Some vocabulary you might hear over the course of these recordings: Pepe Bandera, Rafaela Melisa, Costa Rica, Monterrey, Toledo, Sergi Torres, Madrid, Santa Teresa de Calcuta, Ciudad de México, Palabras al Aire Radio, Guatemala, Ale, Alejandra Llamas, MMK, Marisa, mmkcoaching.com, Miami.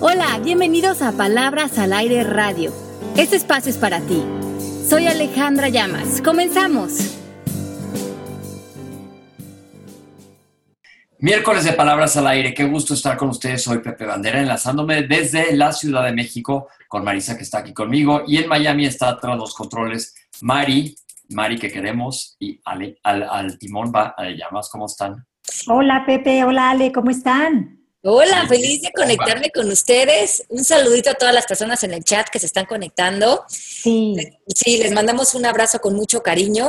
Hola, bienvenidos a Palabras al Aire Radio. Este espacio es para ti. Soy Alejandra Llamas. ¡Comenzamos! Miércoles de Palabras al Aire. Qué gusto estar con ustedes. Soy Pepe Bandera, enlazándome desde la Ciudad de México con Marisa, que está aquí conmigo. Y en Miami está tras los controles Mari, que queremos, y Ale, al timón va Ale Llamas. ¿Cómo están? Hola, Pepe. Hola, Ale. ¿Cómo están? Hola, sí, feliz de conectarme con ustedes. Un saludito a todas las personas en el chat que se están conectando. Sí. Sí, les mandamos un abrazo con mucho cariño.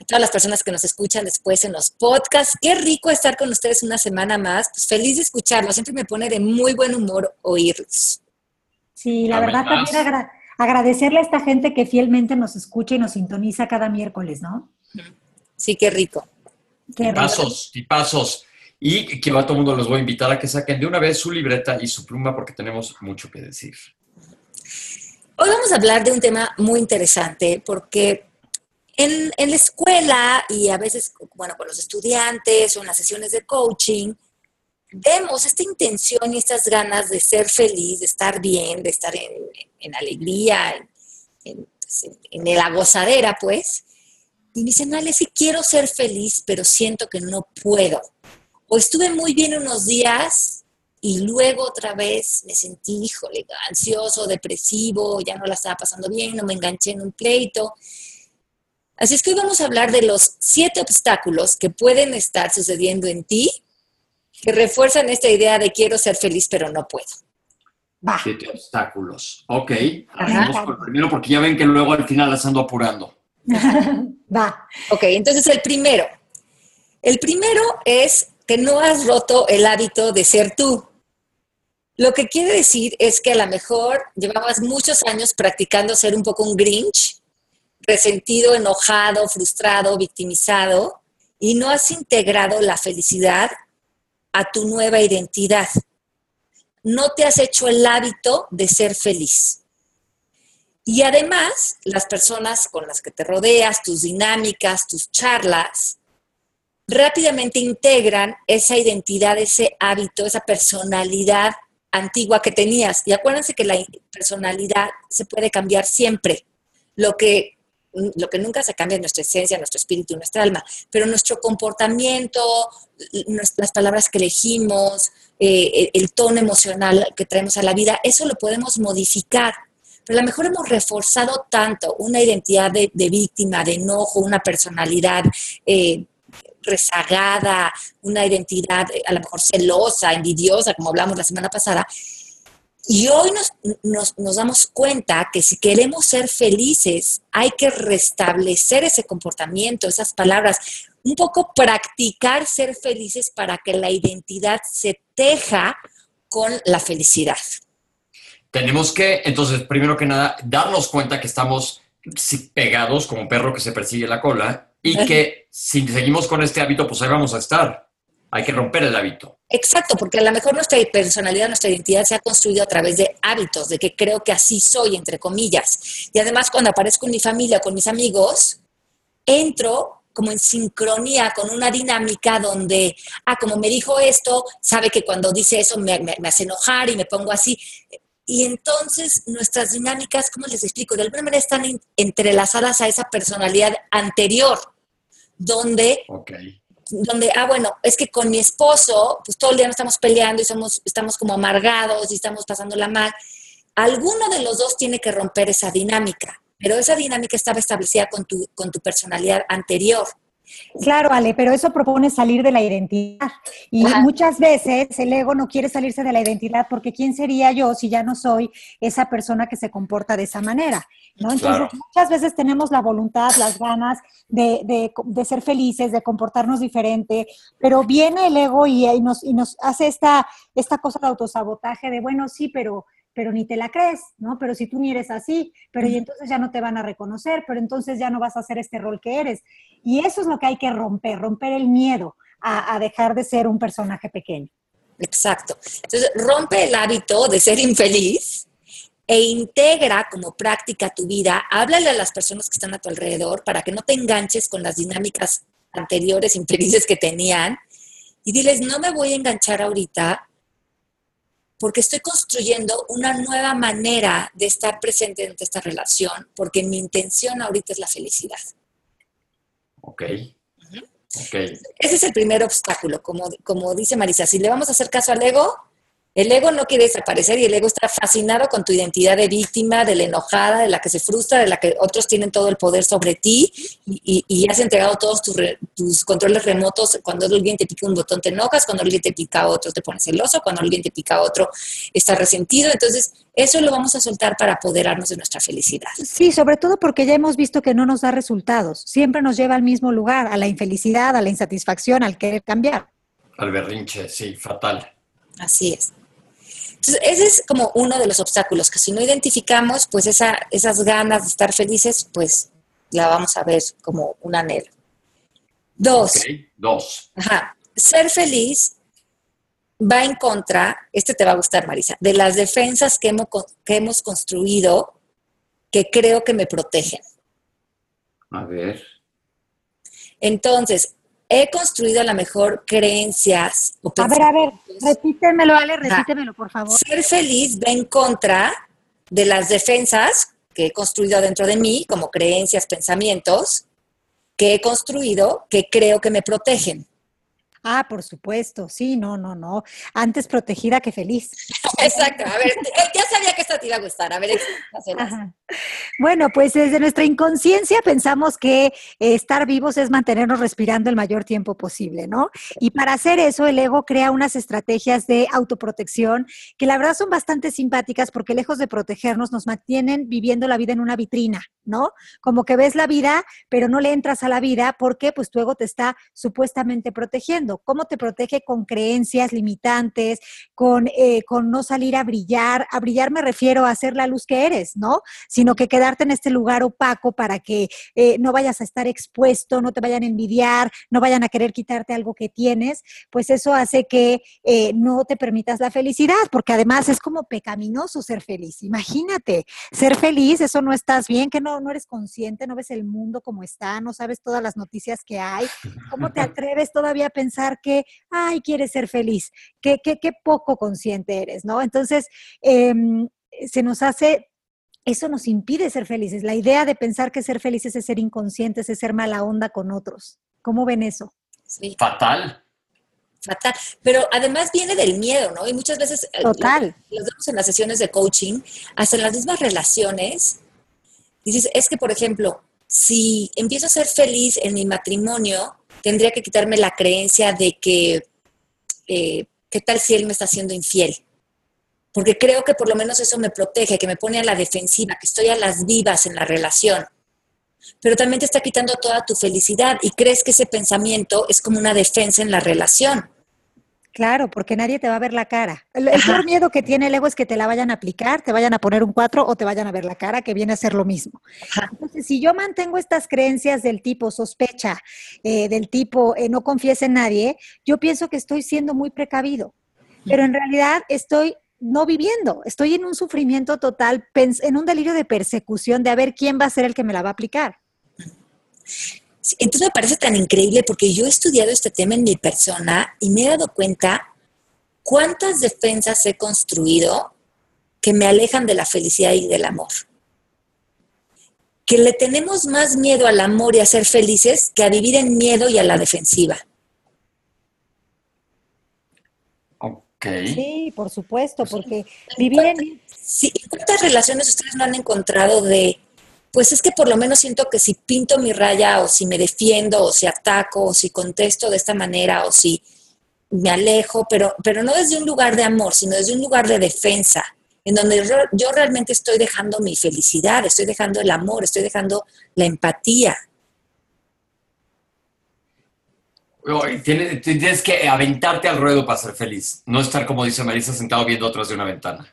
A todas las personas que nos escuchan después en los podcasts. Qué rico estar con ustedes una semana más. Pues feliz de escucharlos. Siempre me pone de muy buen humor oírlos. Sí, la verdad también agradecerle a esta gente que fielmente nos escucha y nos sintoniza cada miércoles, ¿no? Sí, qué rico. Tipazos. Y que a todo el mundo los voy a invitar a que saquen de una vez su libreta y su pluma porque tenemos mucho que decir. Hoy vamos a hablar de un tema muy interesante porque en la escuela y a veces, bueno, con los estudiantes o en las sesiones de coaching, vemos esta intención y estas ganas de ser feliz, de estar bien, de estar en alegría, en la gozadera, pues. Y me dicen, Ale, sí quiero ser feliz, pero siento que no puedo. O estuve muy bien unos días y luego otra vez me sentí, híjole, ansioso, depresivo, ya no la estaba pasando bien, no me enganché en un pleito. Así es que hoy vamos a hablar de los 7 obstáculos que pueden estar sucediendo en ti que refuerzan esta idea de quiero ser feliz, pero no puedo. Va. 7 obstáculos. Ok. Vamos por el primero porque ya ven que luego al final las ando apurando. Va. Ok, entonces el primero. El primero es que no has roto el hábito de ser tú. Lo que quiere decir es que a lo mejor llevabas muchos años practicando ser un poco un Grinch, resentido, enojado, frustrado, victimizado, y no has integrado la felicidad a tu nueva identidad. No te has hecho el hábito de ser feliz. Y además, las personas con las que te rodeas, tus dinámicas, tus charlas, rápidamente integran esa identidad, ese hábito, esa personalidad antigua que tenías. Y acuérdense que la personalidad se puede cambiar siempre. Lo que nunca se cambia es nuestra esencia, nuestro espíritu, nuestra alma. Pero nuestro comportamiento, las palabras que elegimos, el tono emocional que traemos a la vida, eso lo podemos modificar. Pero a lo mejor hemos reforzado tanto una identidad de víctima, de enojo, una personalidad rezagada, una identidad a lo mejor celosa, envidiosa, como hablamos la semana pasada. Y hoy nos damos cuenta que si queremos ser felices, hay que restablecer ese comportamiento, esas palabras, un poco practicar ser felices para que la identidad se teja con la felicidad. Tenemos que, entonces, primero que nada, darnos cuenta que estamos pegados como un perro que se persigue la cola y que si seguimos con este hábito, pues ahí vamos a estar. Hay que romper el hábito. Exacto, porque a lo mejor nuestra personalidad, nuestra identidad se ha construido a través de hábitos, de que creo que así soy, entre comillas. Y además, cuando aparezco en mi familia, con mis amigos, entro como en sincronía con una dinámica donde, como me dijo esto, sabe que cuando dice eso me hace enojar y me pongo así. Y entonces nuestras dinámicas, ¿cómo les explico? De alguna manera están entrelazadas a esa personalidad anterior, donde, bueno, es que con mi esposo, pues todo el día nos estamos peleando y estamos como amargados y estamos pasándola mal. Alguno de los dos tiene que romper esa dinámica, pero esa dinámica estaba establecida con tu personalidad anterior. Claro, Ale, pero eso propone salir de la identidad. Y muchas veces el ego no quiere salirse de la identidad porque ¿quién sería yo si ya no soy esa persona que se comporta de esa manera? ¿No? Entonces, muchas veces tenemos la voluntad, las ganas de ser felices, de comportarnos diferente, pero viene el ego y nos hace esta cosa de autosabotaje de, bueno, sí, pero ni te la crees, ¿no? Pero si tú ni eres así, pero y entonces ya no te van a reconocer, pero entonces ya no vas a hacer este rol que eres. Y eso es lo que hay que romper el miedo a dejar de ser un personaje pequeño. Exacto. Entonces, rompe el hábito de ser infeliz e integra como práctica tu vida. Háblale a las personas que están a tu alrededor para que no te enganches con las dinámicas anteriores infelices que tenían. Y diles, no me voy a enganchar ahorita, porque estoy construyendo una nueva manera de estar presente en esta relación, porque mi intención ahorita es la felicidad. Ok. Uh-huh. Okay. Ese es el primer obstáculo, como dice Marisa. Si le vamos a hacer caso al ego, el ego no quiere desaparecer y el ego está fascinado con tu identidad de víctima, de la enojada, de la que se frustra, de la que otros tienen todo el poder sobre ti y has entregado todos tus controles remotos. Cuando alguien te pica un botón te enojas, cuando alguien te pica otro te pones celoso, cuando alguien te pica otro estás resentido. Entonces eso lo vamos a soltar para apoderarnos de nuestra felicidad. Sí, sobre todo porque ya hemos visto que no nos da resultados. Siempre nos lleva al mismo lugar, a la infelicidad, a la insatisfacción, al querer cambiar. Al berrinche, sí, fatal. Así es. Entonces, ese es como uno de los obstáculos, que si no identificamos, pues esas ganas de estar felices, pues la vamos a ver como un anhelo. Dos. Ajá. Ser feliz va en contra, este te va a gustar, Marisa, de las defensas que hemos construido que creo que me protegen. A ver. Entonces, he construido a lo mejor creencias o pensamientos. A ver, repítemelo, Ale, por favor. Ser feliz va en contra de las defensas que he construido dentro de mí, como creencias, pensamientos, que he construido, que creo que me protegen. Ah, por supuesto. Sí, no. Antes protegida que feliz. Exacto. A ver, ya sabía que esta te iba a gustar. A ver, explícaselas. Bueno, pues desde nuestra inconsciencia pensamos que estar vivos es mantenernos respirando el mayor tiempo posible, ¿no? Y para hacer eso, el ego crea unas estrategias de autoprotección que la verdad son bastante simpáticas porque lejos de protegernos nos mantienen viviendo la vida en una vitrina, ¿no? Como que ves la vida, pero no le entras a la vida porque pues tu ego te está supuestamente protegiendo. ¿Cómo te protege? Con creencias limitantes, con no salir a brillar. A brillar me refiero a ser la luz que eres, ¿no? Sino que quedarte en este lugar opaco para que no vayas a estar expuesto, no te vayan a envidiar, no vayan a querer quitarte algo que tienes. Pues eso hace que no te permitas la felicidad, porque además es como pecaminoso ser feliz. Imagínate, ser feliz, eso no estás bien, que no eres consciente, no ves el mundo como está, no sabes todas las noticias que hay. ¿Cómo te atreves todavía a pensar que, ay, quieres ser feliz? Qué poco consciente eres, ¿no? Entonces, eso nos impide ser felices. La idea de pensar que ser felices es ser inconscientes, es ser mala onda con otros. ¿Cómo ven eso? Sí. Fatal. Pero además viene del miedo, ¿no? Y muchas veces Total. Los vemos en las sesiones de coaching, hasta en las mismas relaciones. Dices, es que, por ejemplo, si empiezo a ser feliz en mi matrimonio, tendría que quitarme la creencia de que, ¿qué tal si él me está siendo infiel? Porque creo que por lo menos eso me protege, que me pone a la defensiva, que estoy a las vivas en la relación. Pero también te está quitando toda tu felicidad y crees que ese pensamiento es como una defensa en la relación. Claro, porque nadie te va a ver la cara. El peor miedo que tiene el ego es que te la vayan a aplicar, te vayan a poner un 4 o te vayan a ver la cara, que viene a ser lo mismo. Ajá. Entonces, si yo mantengo estas creencias del tipo sospecha, del tipo no confíes en nadie, yo pienso que estoy siendo muy precavido, pero en realidad estoy no viviendo, estoy en un sufrimiento total, en un delirio de persecución de a ver quién va a ser el que me la va a aplicar. Entonces me parece tan increíble porque yo he estudiado este tema en mi persona y me he dado cuenta cuántas defensas he construido que me alejan de la felicidad y del amor. Que le tenemos más miedo al amor y a ser felices que a vivir en miedo y a la defensiva. Ok. Sí, por supuesto, porque vivir en... Sí, ¿cuántas relaciones ustedes no han encontrado de... Pues es que por lo menos siento que si pinto mi raya o si me defiendo o si ataco o si contesto de esta manera o si me alejo, pero no desde un lugar de amor, sino desde un lugar de defensa, en donde yo realmente estoy dejando mi felicidad, estoy dejando el amor, estoy dejando la empatía. Tienes que aventarte al ruedo para ser feliz, no estar como dice Marisa sentado viendo atrás de una ventana.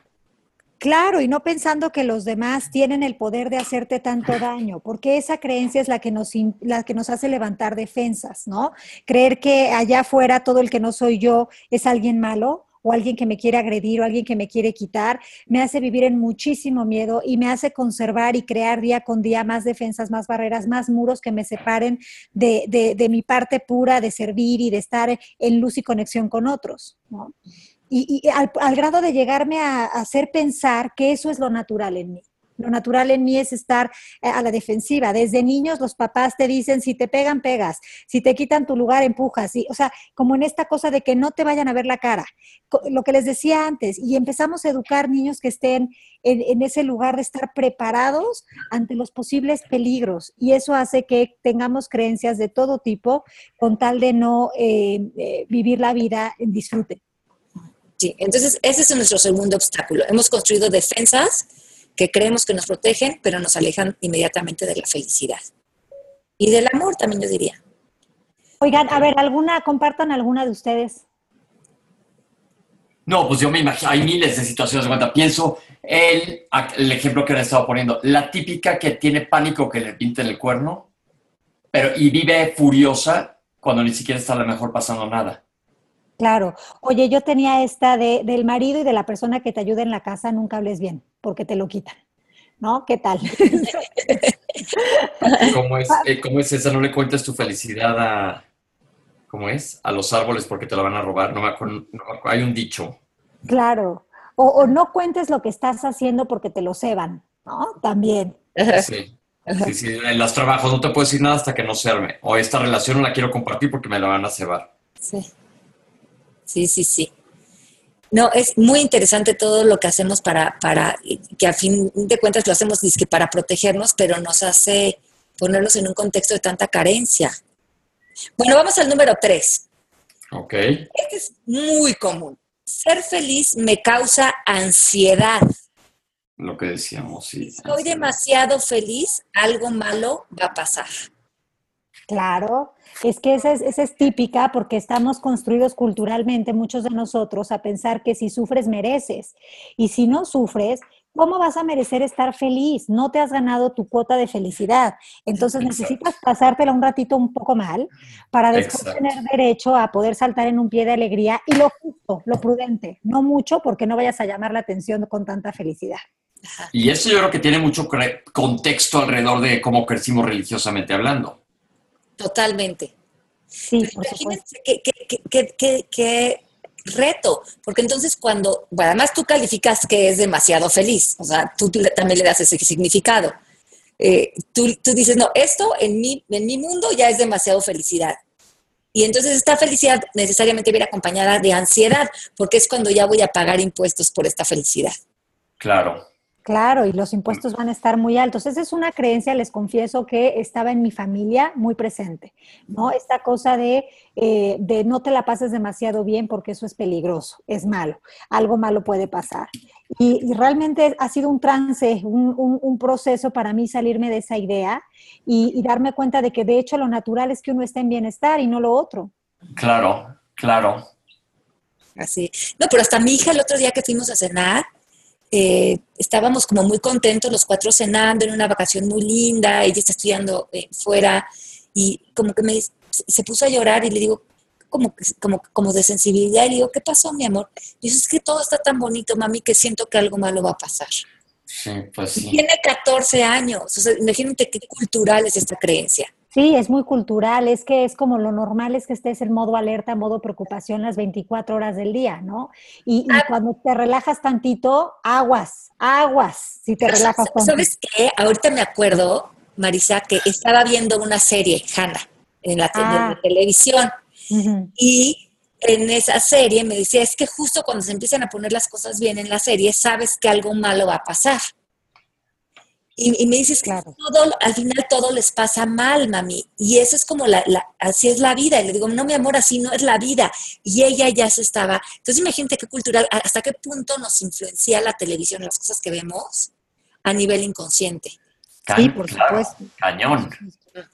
Claro, y no pensando que los demás tienen el poder de hacerte tanto daño, porque esa creencia es la que nos hace levantar defensas, ¿no? Creer que allá afuera todo el que no soy yo es alguien malo, o alguien que me quiere agredir, o alguien que me quiere quitar, me hace vivir en muchísimo miedo y me hace conservar y crear día con día más defensas, más barreras, más muros que me separen de mi parte pura de servir y de estar en luz y conexión con otros, ¿no? Y al grado de llegarme a hacer pensar que eso es lo natural en mí. Lo natural en mí es estar a la defensiva. Desde niños los papás te dicen, si te pegan, pegas. Si te quitan tu lugar, empujas. Y, o sea, como en esta cosa de que no te vayan a ver la cara. Lo que les decía antes. Y empezamos a educar niños que estén en ese lugar de estar preparados ante los posibles peligros. Y eso hace que tengamos creencias de todo tipo con tal de no vivir la vida en disfrute. Sí, entonces ese es nuestro segundo obstáculo. Hemos construido defensas que creemos que nos protegen, pero nos alejan inmediatamente de la felicidad. Y del amor también, yo diría. Oigan, a ver, compartan alguna de ustedes. No, pues yo me imagino, hay miles de situaciones. Cuando pienso, el ejemplo que le estaba poniendo, la típica que tiene pánico que le pinten el cuerno, y vive furiosa cuando ni siquiera está a lo mejor pasando nada. Claro. Oye, yo tenía esta del marido y de la persona que te ayuda en la casa, nunca hables bien, porque te lo quitan, ¿no? ¿Qué tal? ¿Cómo es esa? No le cuentas tu felicidad a los árboles porque te la van a robar. No me acuerdo, hay un dicho. Claro. O no cuentes lo que estás haciendo porque te lo ceban, ¿no? También. Sí. Sí, en los trabajos no te puedo decir nada hasta que no se arme. O esta relación no la quiero compartir porque me la van a cebar. Sí. Sí, sí, sí. No, es muy interesante todo lo que hacemos para que a fin de cuentas lo hacemos dizque para protegernos, pero nos hace ponernos en un contexto de tanta carencia. Bueno, vamos al número 3. Ok. Este es muy común. Ser feliz me causa ansiedad. Lo que decíamos, sí. Si soy demasiado feliz, algo malo va a pasar. Claro, es que esa es típica porque estamos construidos culturalmente, muchos de nosotros, a pensar que si sufres, mereces. Y si no sufres, ¿cómo vas a merecer estar feliz? No te has ganado tu cuota de felicidad. Entonces necesitas pasártela un ratito un poco mal para después tener derecho a poder saltar en un pie de alegría y lo justo, lo prudente. No mucho porque no vayas a llamar la atención con tanta felicidad. Y eso yo creo que tiene mucho contexto alrededor de cómo crecimos religiosamente hablando. Totalmente. Sí, pero imagínense qué reto, porque entonces bueno, además tú calificas que es demasiado feliz, o sea, tú también le das ese significado. Tú dices, no, esto en mi mundo ya es demasiado felicidad. Y entonces esta felicidad necesariamente viene acompañada de ansiedad, porque es cuando ya voy a pagar impuestos por esta felicidad. Claro. Claro, y los impuestos van a estar muy altos. Esa es una creencia, les confieso, que estaba en mi familia muy presente, ¿no? Esta cosa de no te la pases demasiado bien porque eso es peligroso, es malo, algo malo puede pasar. Y realmente ha sido un trance, un proceso para mí salirme de esa idea y darme cuenta de que de hecho lo natural es que uno esté en bienestar y no lo otro. Claro, claro. Así. No, pero hasta mi hija el otro día que fuimos a cenar, estábamos como muy contentos los cuatro cenando en una vacación muy linda, ella está estudiando fuera y como que se puso a llorar y le digo como de sensibilidad, y le digo, ¿qué pasó, mi amor? Y dice, es que todo está tan bonito, mami, que siento que algo malo va a pasar. Sí, pues sí. Y tiene 14 años, o sea, imagínate qué cultural es esta creencia. Sí, es muy cultural, es que es como lo normal es que estés en modo alerta, modo preocupación las 24 horas del día, ¿no? Y cuando te relajas tantito, aguas, si te relajas tantito. ¿Sabes qué? Ahorita me acuerdo, Marisa, que estaba viendo una serie, Hannah, en la televisión, uh-huh. Y en esa serie me decía, es que justo cuando se empiezan a poner las cosas bien en la serie, sabes que algo malo va a pasar. Y me dices que claro. Al final todo les pasa mal, mami. Y eso es como así es la vida. Y le digo, no, mi amor, así no es la vida. Y ella ya se estaba. Entonces imagínate qué cultural, hasta qué punto nos influencia la televisión, las cosas que vemos a nivel inconsciente. Sí, por claro, supuesto. Cañón.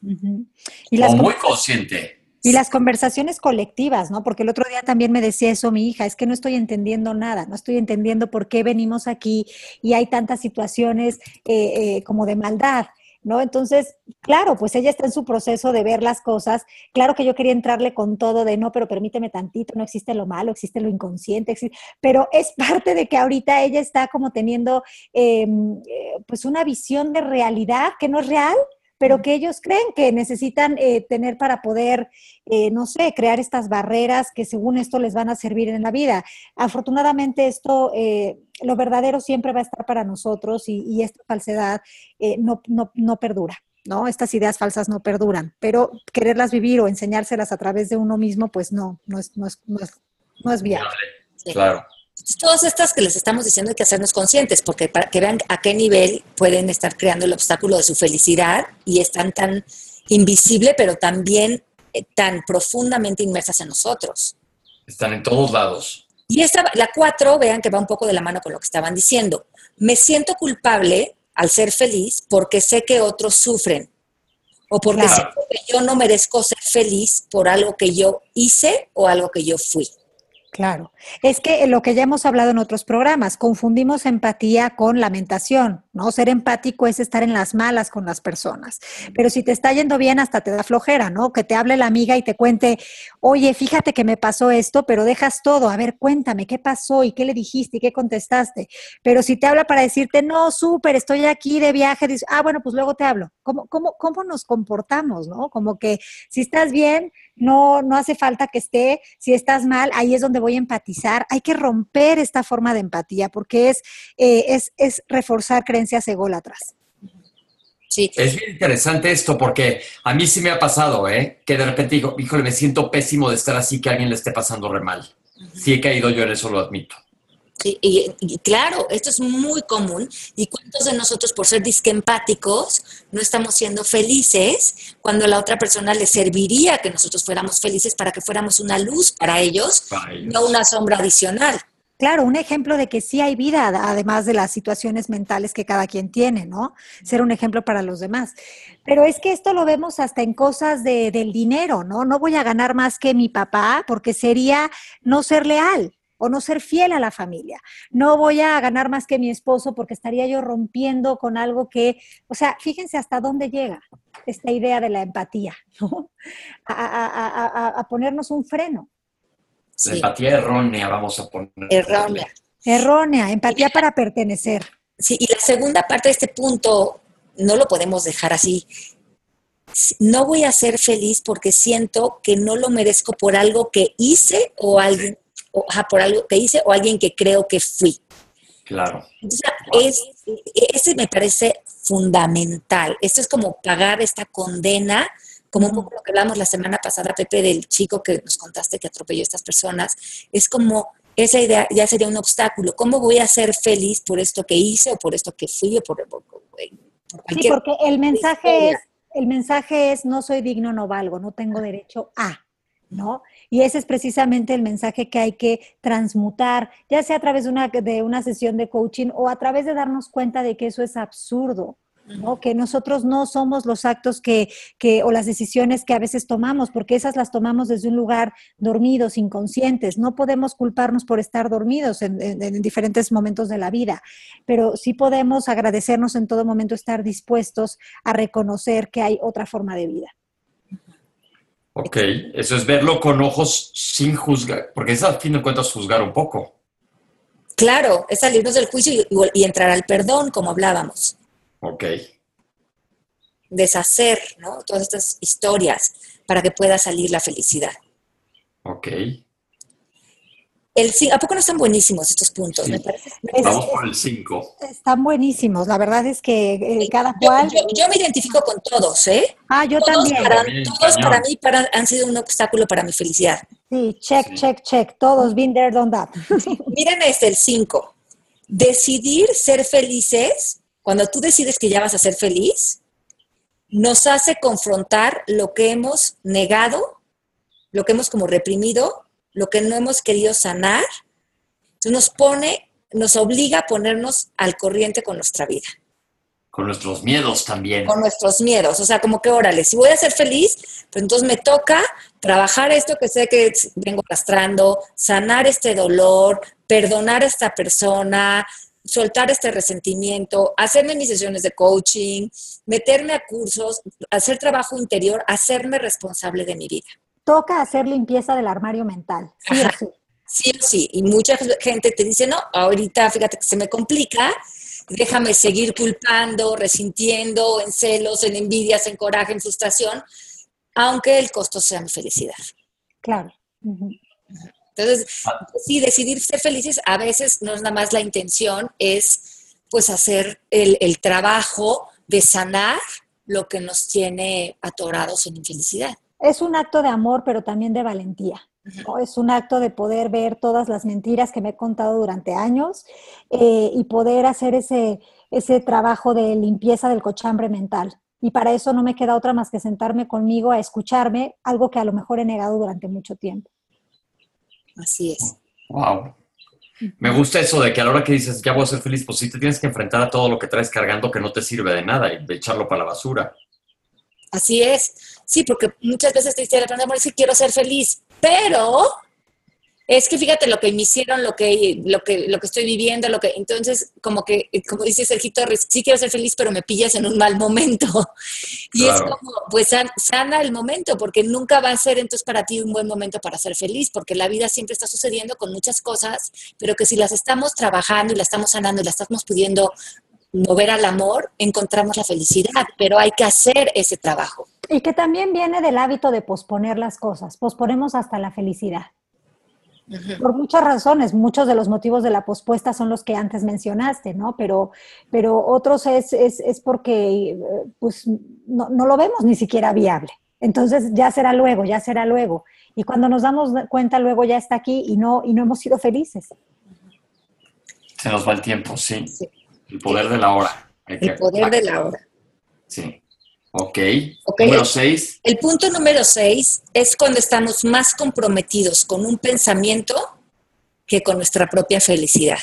Uh-huh. O muy consciente. Y las conversaciones colectivas, ¿no? Porque el otro día también me decía eso mi hija, es que no estoy entendiendo nada, no estoy entendiendo por qué venimos aquí y hay tantas situaciones como de maldad, ¿no? Entonces, claro, pues ella está en su proceso de ver las cosas. Claro que yo quería entrarle con todo de no, pero permíteme tantito, no existe lo malo, existe lo inconsciente, pero es parte de que ahorita ella está como teniendo pues una visión de realidad que no es real, pero que ellos creen que necesitan tener para poder, no sé, crear estas barreras que según esto les van a servir en la vida. Afortunadamente esto, lo verdadero siempre va a estar para nosotros y esta falsedad no perdura, ¿no? Estas ideas falsas no perduran, pero quererlas vivir o enseñárselas a través de uno mismo, pues no es viable. Sí. Claro. Todas estas que les estamos diciendo hay que hacernos conscientes, porque para que vean a qué nivel pueden estar creando el obstáculo de su felicidad y están tan invisible, pero también tan profundamente inmersas en nosotros. Están en todos lados. Y esta, la 4, vean que va un poco de la mano con lo que estaban diciendo. Me siento culpable al ser feliz porque sé que otros sufren o porque claro. Sé que yo no merezco ser feliz por algo que yo hice o algo que yo fui. Claro. Es que lo que ya hemos hablado en otros programas, confundimos empatía con lamentación, ¿no? Ser empático es estar en las malas con las personas. Pero si te está yendo bien, hasta te da flojera, ¿no? Que te hable la amiga y te cuente, oye, fíjate que me pasó esto, pero dejas todo. A ver, cuéntame, ¿qué pasó? ¿Y qué le dijiste? ¿Y qué contestaste? Pero si te habla para decirte, no, súper, estoy aquí de viaje, dices, ah, bueno, pues luego te hablo. ¿Cómo nos comportamos, no? Como que si estás bien, no hace falta que esté. Si estás mal, ahí es donde voy a empatizar. Hay que romper esta forma de empatía porque es reforzar creencias ególatras. Sí. Es bien interesante esto porque a mí sí me ha pasado, que de repente digo, híjole, me siento pésimo de estar así, que a alguien le esté pasando re mal. Uh-huh. Sí he caído yo en eso, lo admito. Y claro, esto es muy común. ¿Y cuántos de nosotros, por ser disqueempáticos, no estamos siendo felices cuando a la otra persona le serviría que nosotros fuéramos felices para que fuéramos una luz para ellos, no una sombra adicional? Claro, un ejemplo de que sí hay vida, además de las situaciones mentales que cada quien tiene, ¿no? Ser un ejemplo para los demás. Pero es que esto lo vemos hasta en cosas del dinero, ¿no? No voy a ganar más que mi papá porque sería no ser leal. O no ser fiel a la familia. No voy a ganar más que mi esposo porque estaría yo rompiendo con algo que... O sea, fíjense hasta dónde llega esta idea de la empatía, ¿no? A ponernos un freno. La empatía errónea, vamos a poner. Errónea, empatía para pertenecer. Sí, y la segunda parte de este punto no lo podemos dejar así. No voy a ser feliz porque siento que no lo merezco por algo que hice o alguien... por algo que hice o alguien que creo que fui. Claro. Entonces, ese me parece fundamental. Esto es como pagar esta condena, como un poco lo que hablamos la semana pasada, Pepe, del chico que nos contaste que atropelló a estas personas. Es como esa idea ya sería un obstáculo. ¿Cómo voy a ser feliz por esto que hice o por esto que fui o por cualquier... Sí, porque el mensaje es no soy digno, no valgo, no tengo derecho a... ¿no? Y ese es precisamente el mensaje que hay que transmutar, ya sea a través de una sesión de coaching o a través de darnos cuenta de que eso es absurdo, ¿no? Que nosotros no somos los actos que o las decisiones que a veces tomamos, porque esas las tomamos desde un lugar dormidos, inconscientes. No podemos culparnos por estar dormidos en diferentes momentos de la vida, pero sí podemos agradecernos en todo momento, estar dispuestos a reconocer que hay otra forma de vida. Ok, eso es verlo con ojos sin juzgar, porque es al fin de cuentas juzgar un poco. Claro, es salirnos del juicio y entrar al perdón, como hablábamos. Ok. Deshacer, ¿no? Todas estas historias para que pueda salir la felicidad. Ok. ¿A poco no están buenísimos estos puntos? Sí. Me parece. Vamos por el 5. Están buenísimos. La verdad es que cada cual... Yo me identifico con todos, ¿eh? Ah, yo todos también. Todos para mí han sido un obstáculo para mi felicidad. Sí, check. Todos been there, done that. Miren el 5. Decidir ser felices, cuando tú decides que ya vas a ser feliz, nos hace confrontar lo que hemos negado, lo que hemos como reprimido, lo que no hemos querido sanar. Entonces nos obliga a ponernos al corriente con nuestra vida. Con nuestros miedos también. Con nuestros miedos. O sea, como que, órale, si voy a ser feliz, pues entonces me toca trabajar esto que sé que vengo arrastrando, sanar este dolor, perdonar a esta persona, soltar este resentimiento, hacerme mis sesiones de coaching, meterme a cursos, hacer trabajo interior, hacerme responsable de mi vida. Toca hacer limpieza del armario mental, sí o sí. Sí o sí, y mucha gente te dice, no, ahorita fíjate que se me complica, déjame seguir culpando, resintiendo, en celos, en envidias, en coraje, en frustración, aunque el costo sea mi felicidad. Claro. Uh-huh. Entonces, sí, decidir ser felices a veces no es nada más la intención, es pues hacer el trabajo de sanar lo que nos tiene atorados en infelicidad. Es un acto de amor, pero también de valentía. ¿No? Es un acto de poder ver todas las mentiras que me he contado durante años y poder hacer ese trabajo de limpieza del cochambre mental. Y para eso no me queda otra más que sentarme conmigo a escucharme, algo que a lo mejor he negado durante mucho tiempo. Así es. Wow. Me gusta eso de que a la hora que dices, ya voy a ser feliz, pues sí te tienes que enfrentar a todo lo que traes cargando que no te sirve de nada y echarlo para la basura. Así es. Sí, porque muchas veces te dice la persona, bueno, es que quiero ser feliz, pero es que fíjate lo que me hicieron, lo que estoy viviendo, lo que entonces como dice Sergi Torres, sí quiero ser feliz, pero me pillas en un mal momento. Y claro, es como, pues sana el momento, porque nunca va a ser entonces para ti un buen momento para ser feliz, porque la vida siempre está sucediendo con muchas cosas, pero que si las estamos trabajando y las estamos sanando y las estamos pudiendo mover al amor, encontramos la felicidad, pero hay que hacer ese trabajo. Y que también viene del hábito de posponer las cosas, posponemos hasta la felicidad. Uh-huh. Por muchas razones, muchos de los motivos de la pospuesta son los que antes mencionaste, ¿no? Pero otros es porque pues, no lo vemos ni siquiera viable. Entonces ya será luego. Y cuando nos damos cuenta luego ya está aquí y no hemos sido felices. Se nos va el tiempo, sí. El poder de la hora. El poder de la hora. Sí. Ok. Número 6. El punto número 6 es cuando estamos más comprometidos con un pensamiento que con nuestra propia felicidad.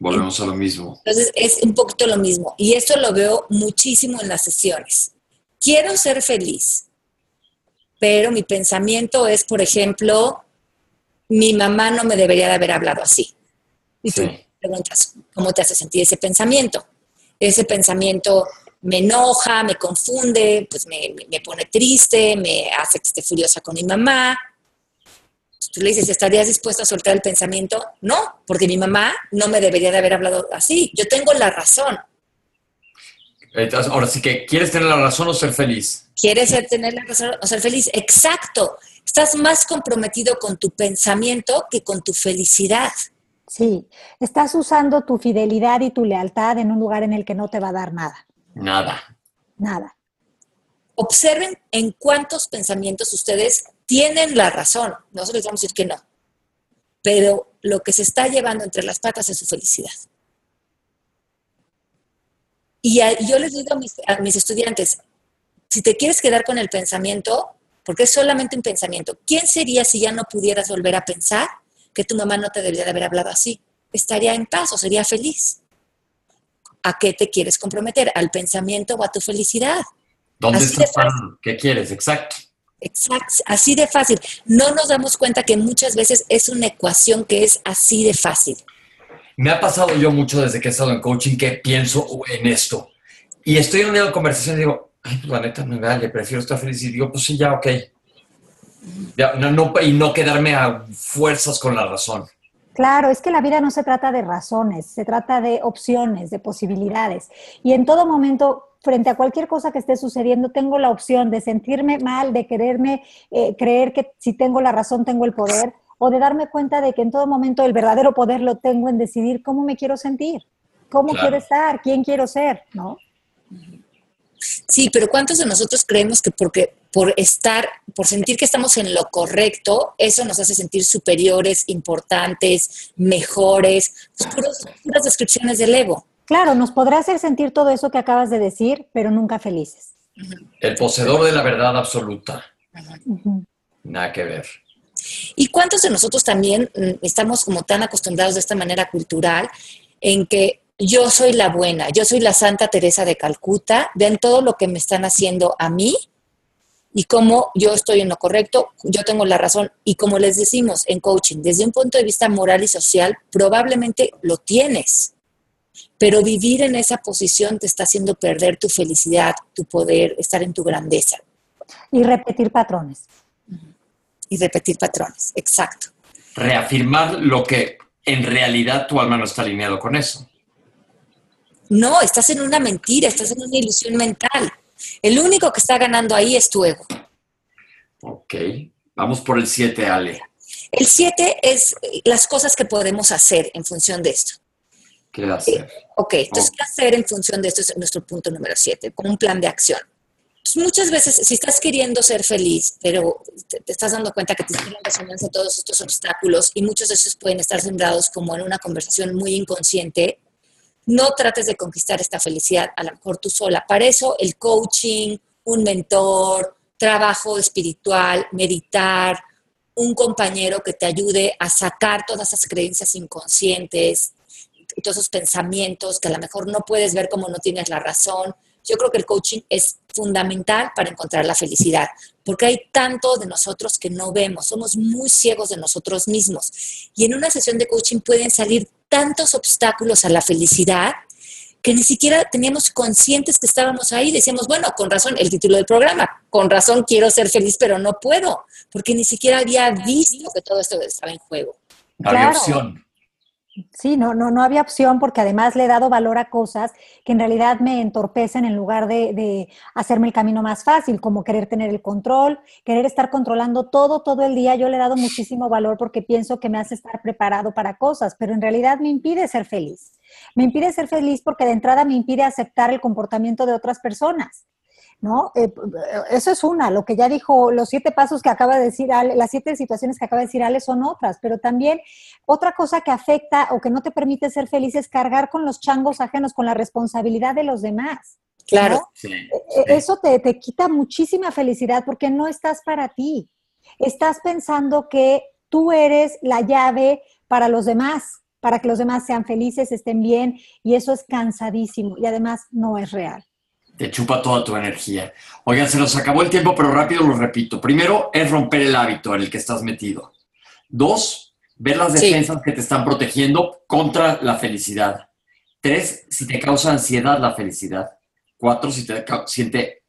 Volvemos a lo mismo. Entonces, es un poquito lo mismo. Y eso lo veo muchísimo en las sesiones. Quiero ser feliz, pero mi pensamiento es, por ejemplo, mi mamá no me debería de haber hablado así. Y tú preguntas, ¿cómo te hace sentir ese pensamiento? Ese pensamiento me enoja, me confunde, pues me pone triste, me hace que esté furiosa con mi mamá. Tú le dices, ¿estarías dispuesta a soltar el pensamiento? No, porque mi mamá no me debería de haber hablado así. Yo tengo la razón. Entonces, ahora sí que, ¿quieres tener la razón o ser feliz? ¿Quieres tener la razón o ser feliz? Exacto. Estás más comprometido con tu pensamiento que con tu felicidad. Sí. Estás usando tu fidelidad y tu lealtad en un lugar en el que no te va a dar nada. Nada. Observen en cuántos pensamientos ustedes tienen la razón. Nosotros les vamos a decir que no. Pero lo que se está llevando entre las patas es su felicidad. Y yo les digo a mis estudiantes, si te quieres quedar con el pensamiento, porque es solamente un pensamiento, ¿quién sería si ya no pudieras volver a pensar que tu mamá no te debería de haber hablado así? Estaría en paz o sería feliz. ¿A qué te quieres comprometer? ¿Al pensamiento o a tu felicidad? ¿Dónde estás? ¿Qué quieres? Exacto. Así de fácil. No nos damos cuenta que muchas veces es una ecuación que es así de fácil. Me ha pasado yo mucho desde que he estado en coaching que pienso en esto. Y estoy en una conversación y digo, ay, pues la neta me vale, prefiero estar feliz. Y digo, pues sí, ya, ok. Ya, no quedarme a fuerzas con la razón. Claro, es que la vida no se trata de razones, se trata de opciones, de posibilidades. Y en todo momento, frente a cualquier cosa que esté sucediendo, tengo la opción de sentirme mal, de quererme, creer que si tengo la razón tengo el poder, o de darme cuenta de que en todo momento el verdadero poder lo tengo en decidir cómo me quiero sentir, cómo quiero estar, quién quiero ser, ¿no? Sí, pero ¿cuántos de nosotros creemos que por sentir que estamos en lo correcto, eso nos hace sentir superiores, importantes, mejores? Pues puras descripciones del ego. Claro, nos podrá hacer sentir todo eso que acabas de decir, pero nunca felices. Uh-huh. El poseedor de la verdad absoluta. Uh-huh. Nada que ver. ¿Y cuántos de nosotros también estamos como tan acostumbrados de esta manera cultural en que yo soy la buena, yo soy la Santa Teresa de Calcuta, vean todo lo que me están haciendo a mí? Y como yo estoy en lo correcto, yo tengo la razón. Y como les decimos en coaching, desde un punto de vista moral y social, probablemente lo tienes. Pero vivir en esa posición te está haciendo perder tu felicidad, tu poder, estar en tu grandeza. Y repetir patrones. Exacto. Reafirmar lo que en realidad tu alma no está alineado con eso. No, estás en una mentira, estás en una ilusión mental. El único que está ganando ahí es tu ego. Ok, vamos por el 7, Ale. El 7 es las cosas que podemos hacer en función de esto. ¿Qué hacer? Ok, entonces, ¿qué hacer en función de esto? Es nuestro punto número 7, como un plan de acción. Pues muchas veces, si estás queriendo ser feliz, pero te estás dando cuenta que te están ocasionando todos estos obstáculos y muchos de esos pueden estar sembrados como en una conversación muy inconsciente, no trates de conquistar esta felicidad, a lo mejor tú sola. Para eso, el coaching, un mentor, trabajo espiritual, meditar, un compañero que te ayude a sacar todas esas creencias inconscientes, todos esos pensamientos que a lo mejor no puedes ver como no tienes la razón. Yo creo que el coaching es fundamental para encontrar la felicidad, porque hay tanto de nosotros que no vemos, somos muy ciegos de nosotros mismos. Y en una sesión de coaching pueden salir tantos obstáculos a la felicidad que ni siquiera teníamos conscientes que estábamos ahí. Decíamos, bueno, con razón, el título del programa, con razón quiero ser feliz, pero no puedo, porque ni siquiera había visto que todo esto estaba en juego. No había opción. Sí, no había opción, porque además le he dado valor a cosas que en realidad me entorpecen en lugar de hacerme el camino más fácil, como querer tener el control, querer estar controlando todo el día. Yo le he dado muchísimo valor porque pienso que me hace estar preparado para cosas, pero en realidad me impide ser feliz. Me impide ser feliz porque de entrada me impide aceptar el comportamiento de otras personas, ¿no? Eso es una, lo que ya dijo, los 7 pasos que acaba de decir Ale, las 7 situaciones que acaba de decir Ale son otras, pero también otra cosa que afecta o que no te permite ser feliz es cargar con los changos ajenos, con la responsabilidad de los demás. Claro. ¿No? Sí. Eso te quita muchísima felicidad porque no estás para ti. Estás pensando que tú eres la llave para los demás, para que los demás sean felices, estén bien, y eso es cansadísimo y además no es real. Te chupa toda tu energía. Oigan, se nos acabó el tiempo, pero rápido lo repito. Primero, es romper el hábito en el que estás metido. 2, ver las defensas que te están protegiendo contra la felicidad. 3, si te causa ansiedad la felicidad. 4, si te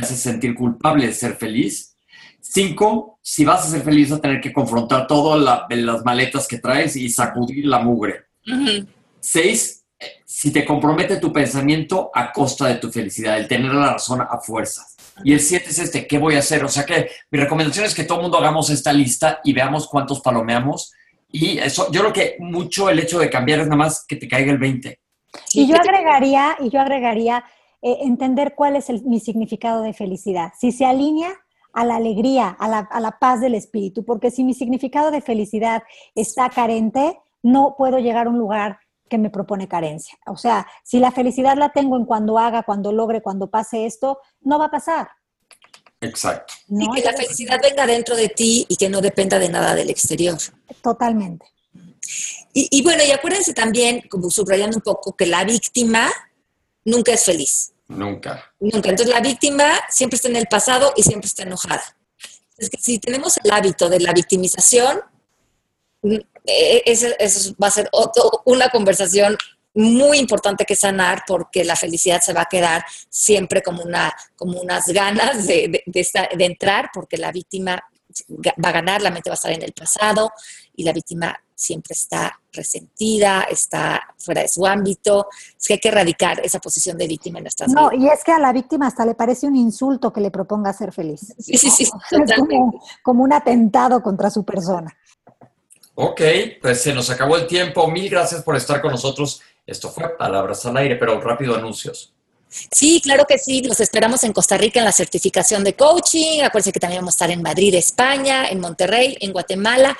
hace sentir culpable de ser feliz. 5, si vas a ser feliz vas a tener que confrontar todas las maletas que traes y sacudir la mugre. 6, si te compromete tu pensamiento a costa de tu felicidad, el tener la razón a fuerzas. Y el 7 es ¿qué voy a hacer? O sea que mi recomendación es que todo el mundo hagamos esta lista y veamos cuántos palomeamos. Y eso, yo creo que mucho el hecho de cambiar es nada más que te caiga el 20. Y yo agregaría entender cuál es mi significado de felicidad. Si se alinea a la alegría, a la paz del espíritu, porque si mi significado de felicidad está carente, no puedo llegar a un lugar que me propone carencia. O sea, si la felicidad la tengo en cuando haga, cuando logre, cuando pase esto, no va a pasar. Exacto. ¿No? Y que la felicidad venga dentro de ti y que no dependa de nada del exterior. Totalmente. Y bueno, y acuérdense también, como subrayando un poco, que la víctima nunca es feliz. Nunca. Entonces la víctima siempre está en el pasado y siempre está enojada. Es que si tenemos el hábito de la victimización, eso va a ser una conversación muy importante que sanar, porque la felicidad se va a quedar siempre como unas ganas de entrar, porque la víctima va a ganar, la mente va a estar en el pasado y la víctima siempre está resentida, está fuera de su ámbito. Es que hay que erradicar esa posición de víctima en nuestras vidas. No, y es que a la víctima hasta le parece un insulto que le proponga ser feliz. Sí, totalmente. Es como un atentado contra su persona. Ok, pues se nos acabó el tiempo. Mil gracias por estar con nosotros. Esto fue Palabras al Aire, pero rápido anuncios. Sí, claro que sí. Los esperamos en Costa Rica en la certificación de coaching. Acuérdense que también vamos a estar en Madrid, España, en Monterrey, en Guatemala.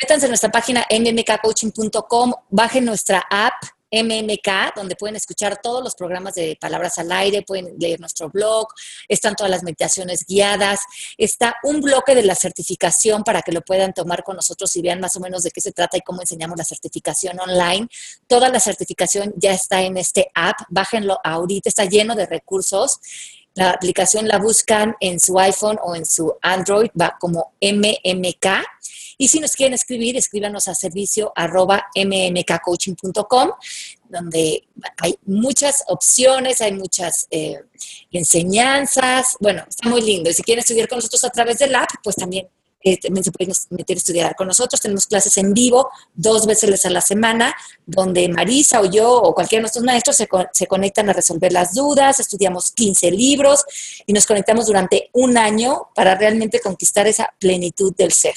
Métanse en nuestra página mmkcoaching.com. Bajen nuestra app MMK, donde pueden escuchar todos los programas de Palabras al Aire, pueden leer nuestro blog, están todas las meditaciones guiadas, está un bloque de la certificación para que lo puedan tomar con nosotros y vean más o menos de qué se trata y cómo enseñamos la certificación online. Toda la certificación ya está en este app, bájenlo ahorita, está lleno de recursos. La aplicación la buscan en su iPhone o en su Android, va como MMK. Y si nos quieren escribir, escríbanos a servicio@mmkcoaching.com, donde hay muchas opciones, hay muchas enseñanzas. Bueno, está muy lindo. Y si quieren estudiar con nosotros a través del app, pues también también se pueden meter a estudiar con nosotros. Tenemos clases en vivo 2 veces a la semana, donde Marisa o yo o cualquiera de nuestros maestros se conectan a resolver las dudas. Estudiamos 15 libros y nos conectamos durante 1 año para realmente conquistar esa plenitud del ser.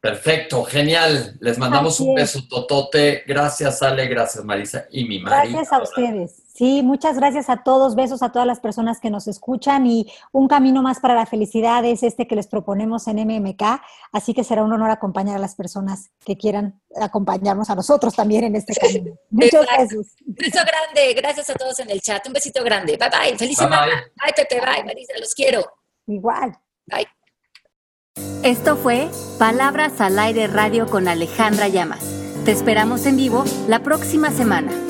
Perfecto, genial. Les mandamos un beso totote. Gracias, Ale, gracias, Marisa y mi Mari. Gracias a ustedes. Sí, muchas gracias a todos. Besos a todas las personas que nos escuchan. Y un camino más para la felicidad es este que les proponemos en MMK. Así que será un honor acompañar a las personas que quieran acompañarnos a nosotros también en este camino. Muchas gracias. Un beso grande. Gracias a todos en el chat. Un besito grande. Bye, bye. Feliz semana. Bye, Pepe. Bye, Marisa. Los quiero. Igual. Bye. Esto fue Palabras al Aire Radio con Alejandra Llamas. Te esperamos en vivo la próxima semana.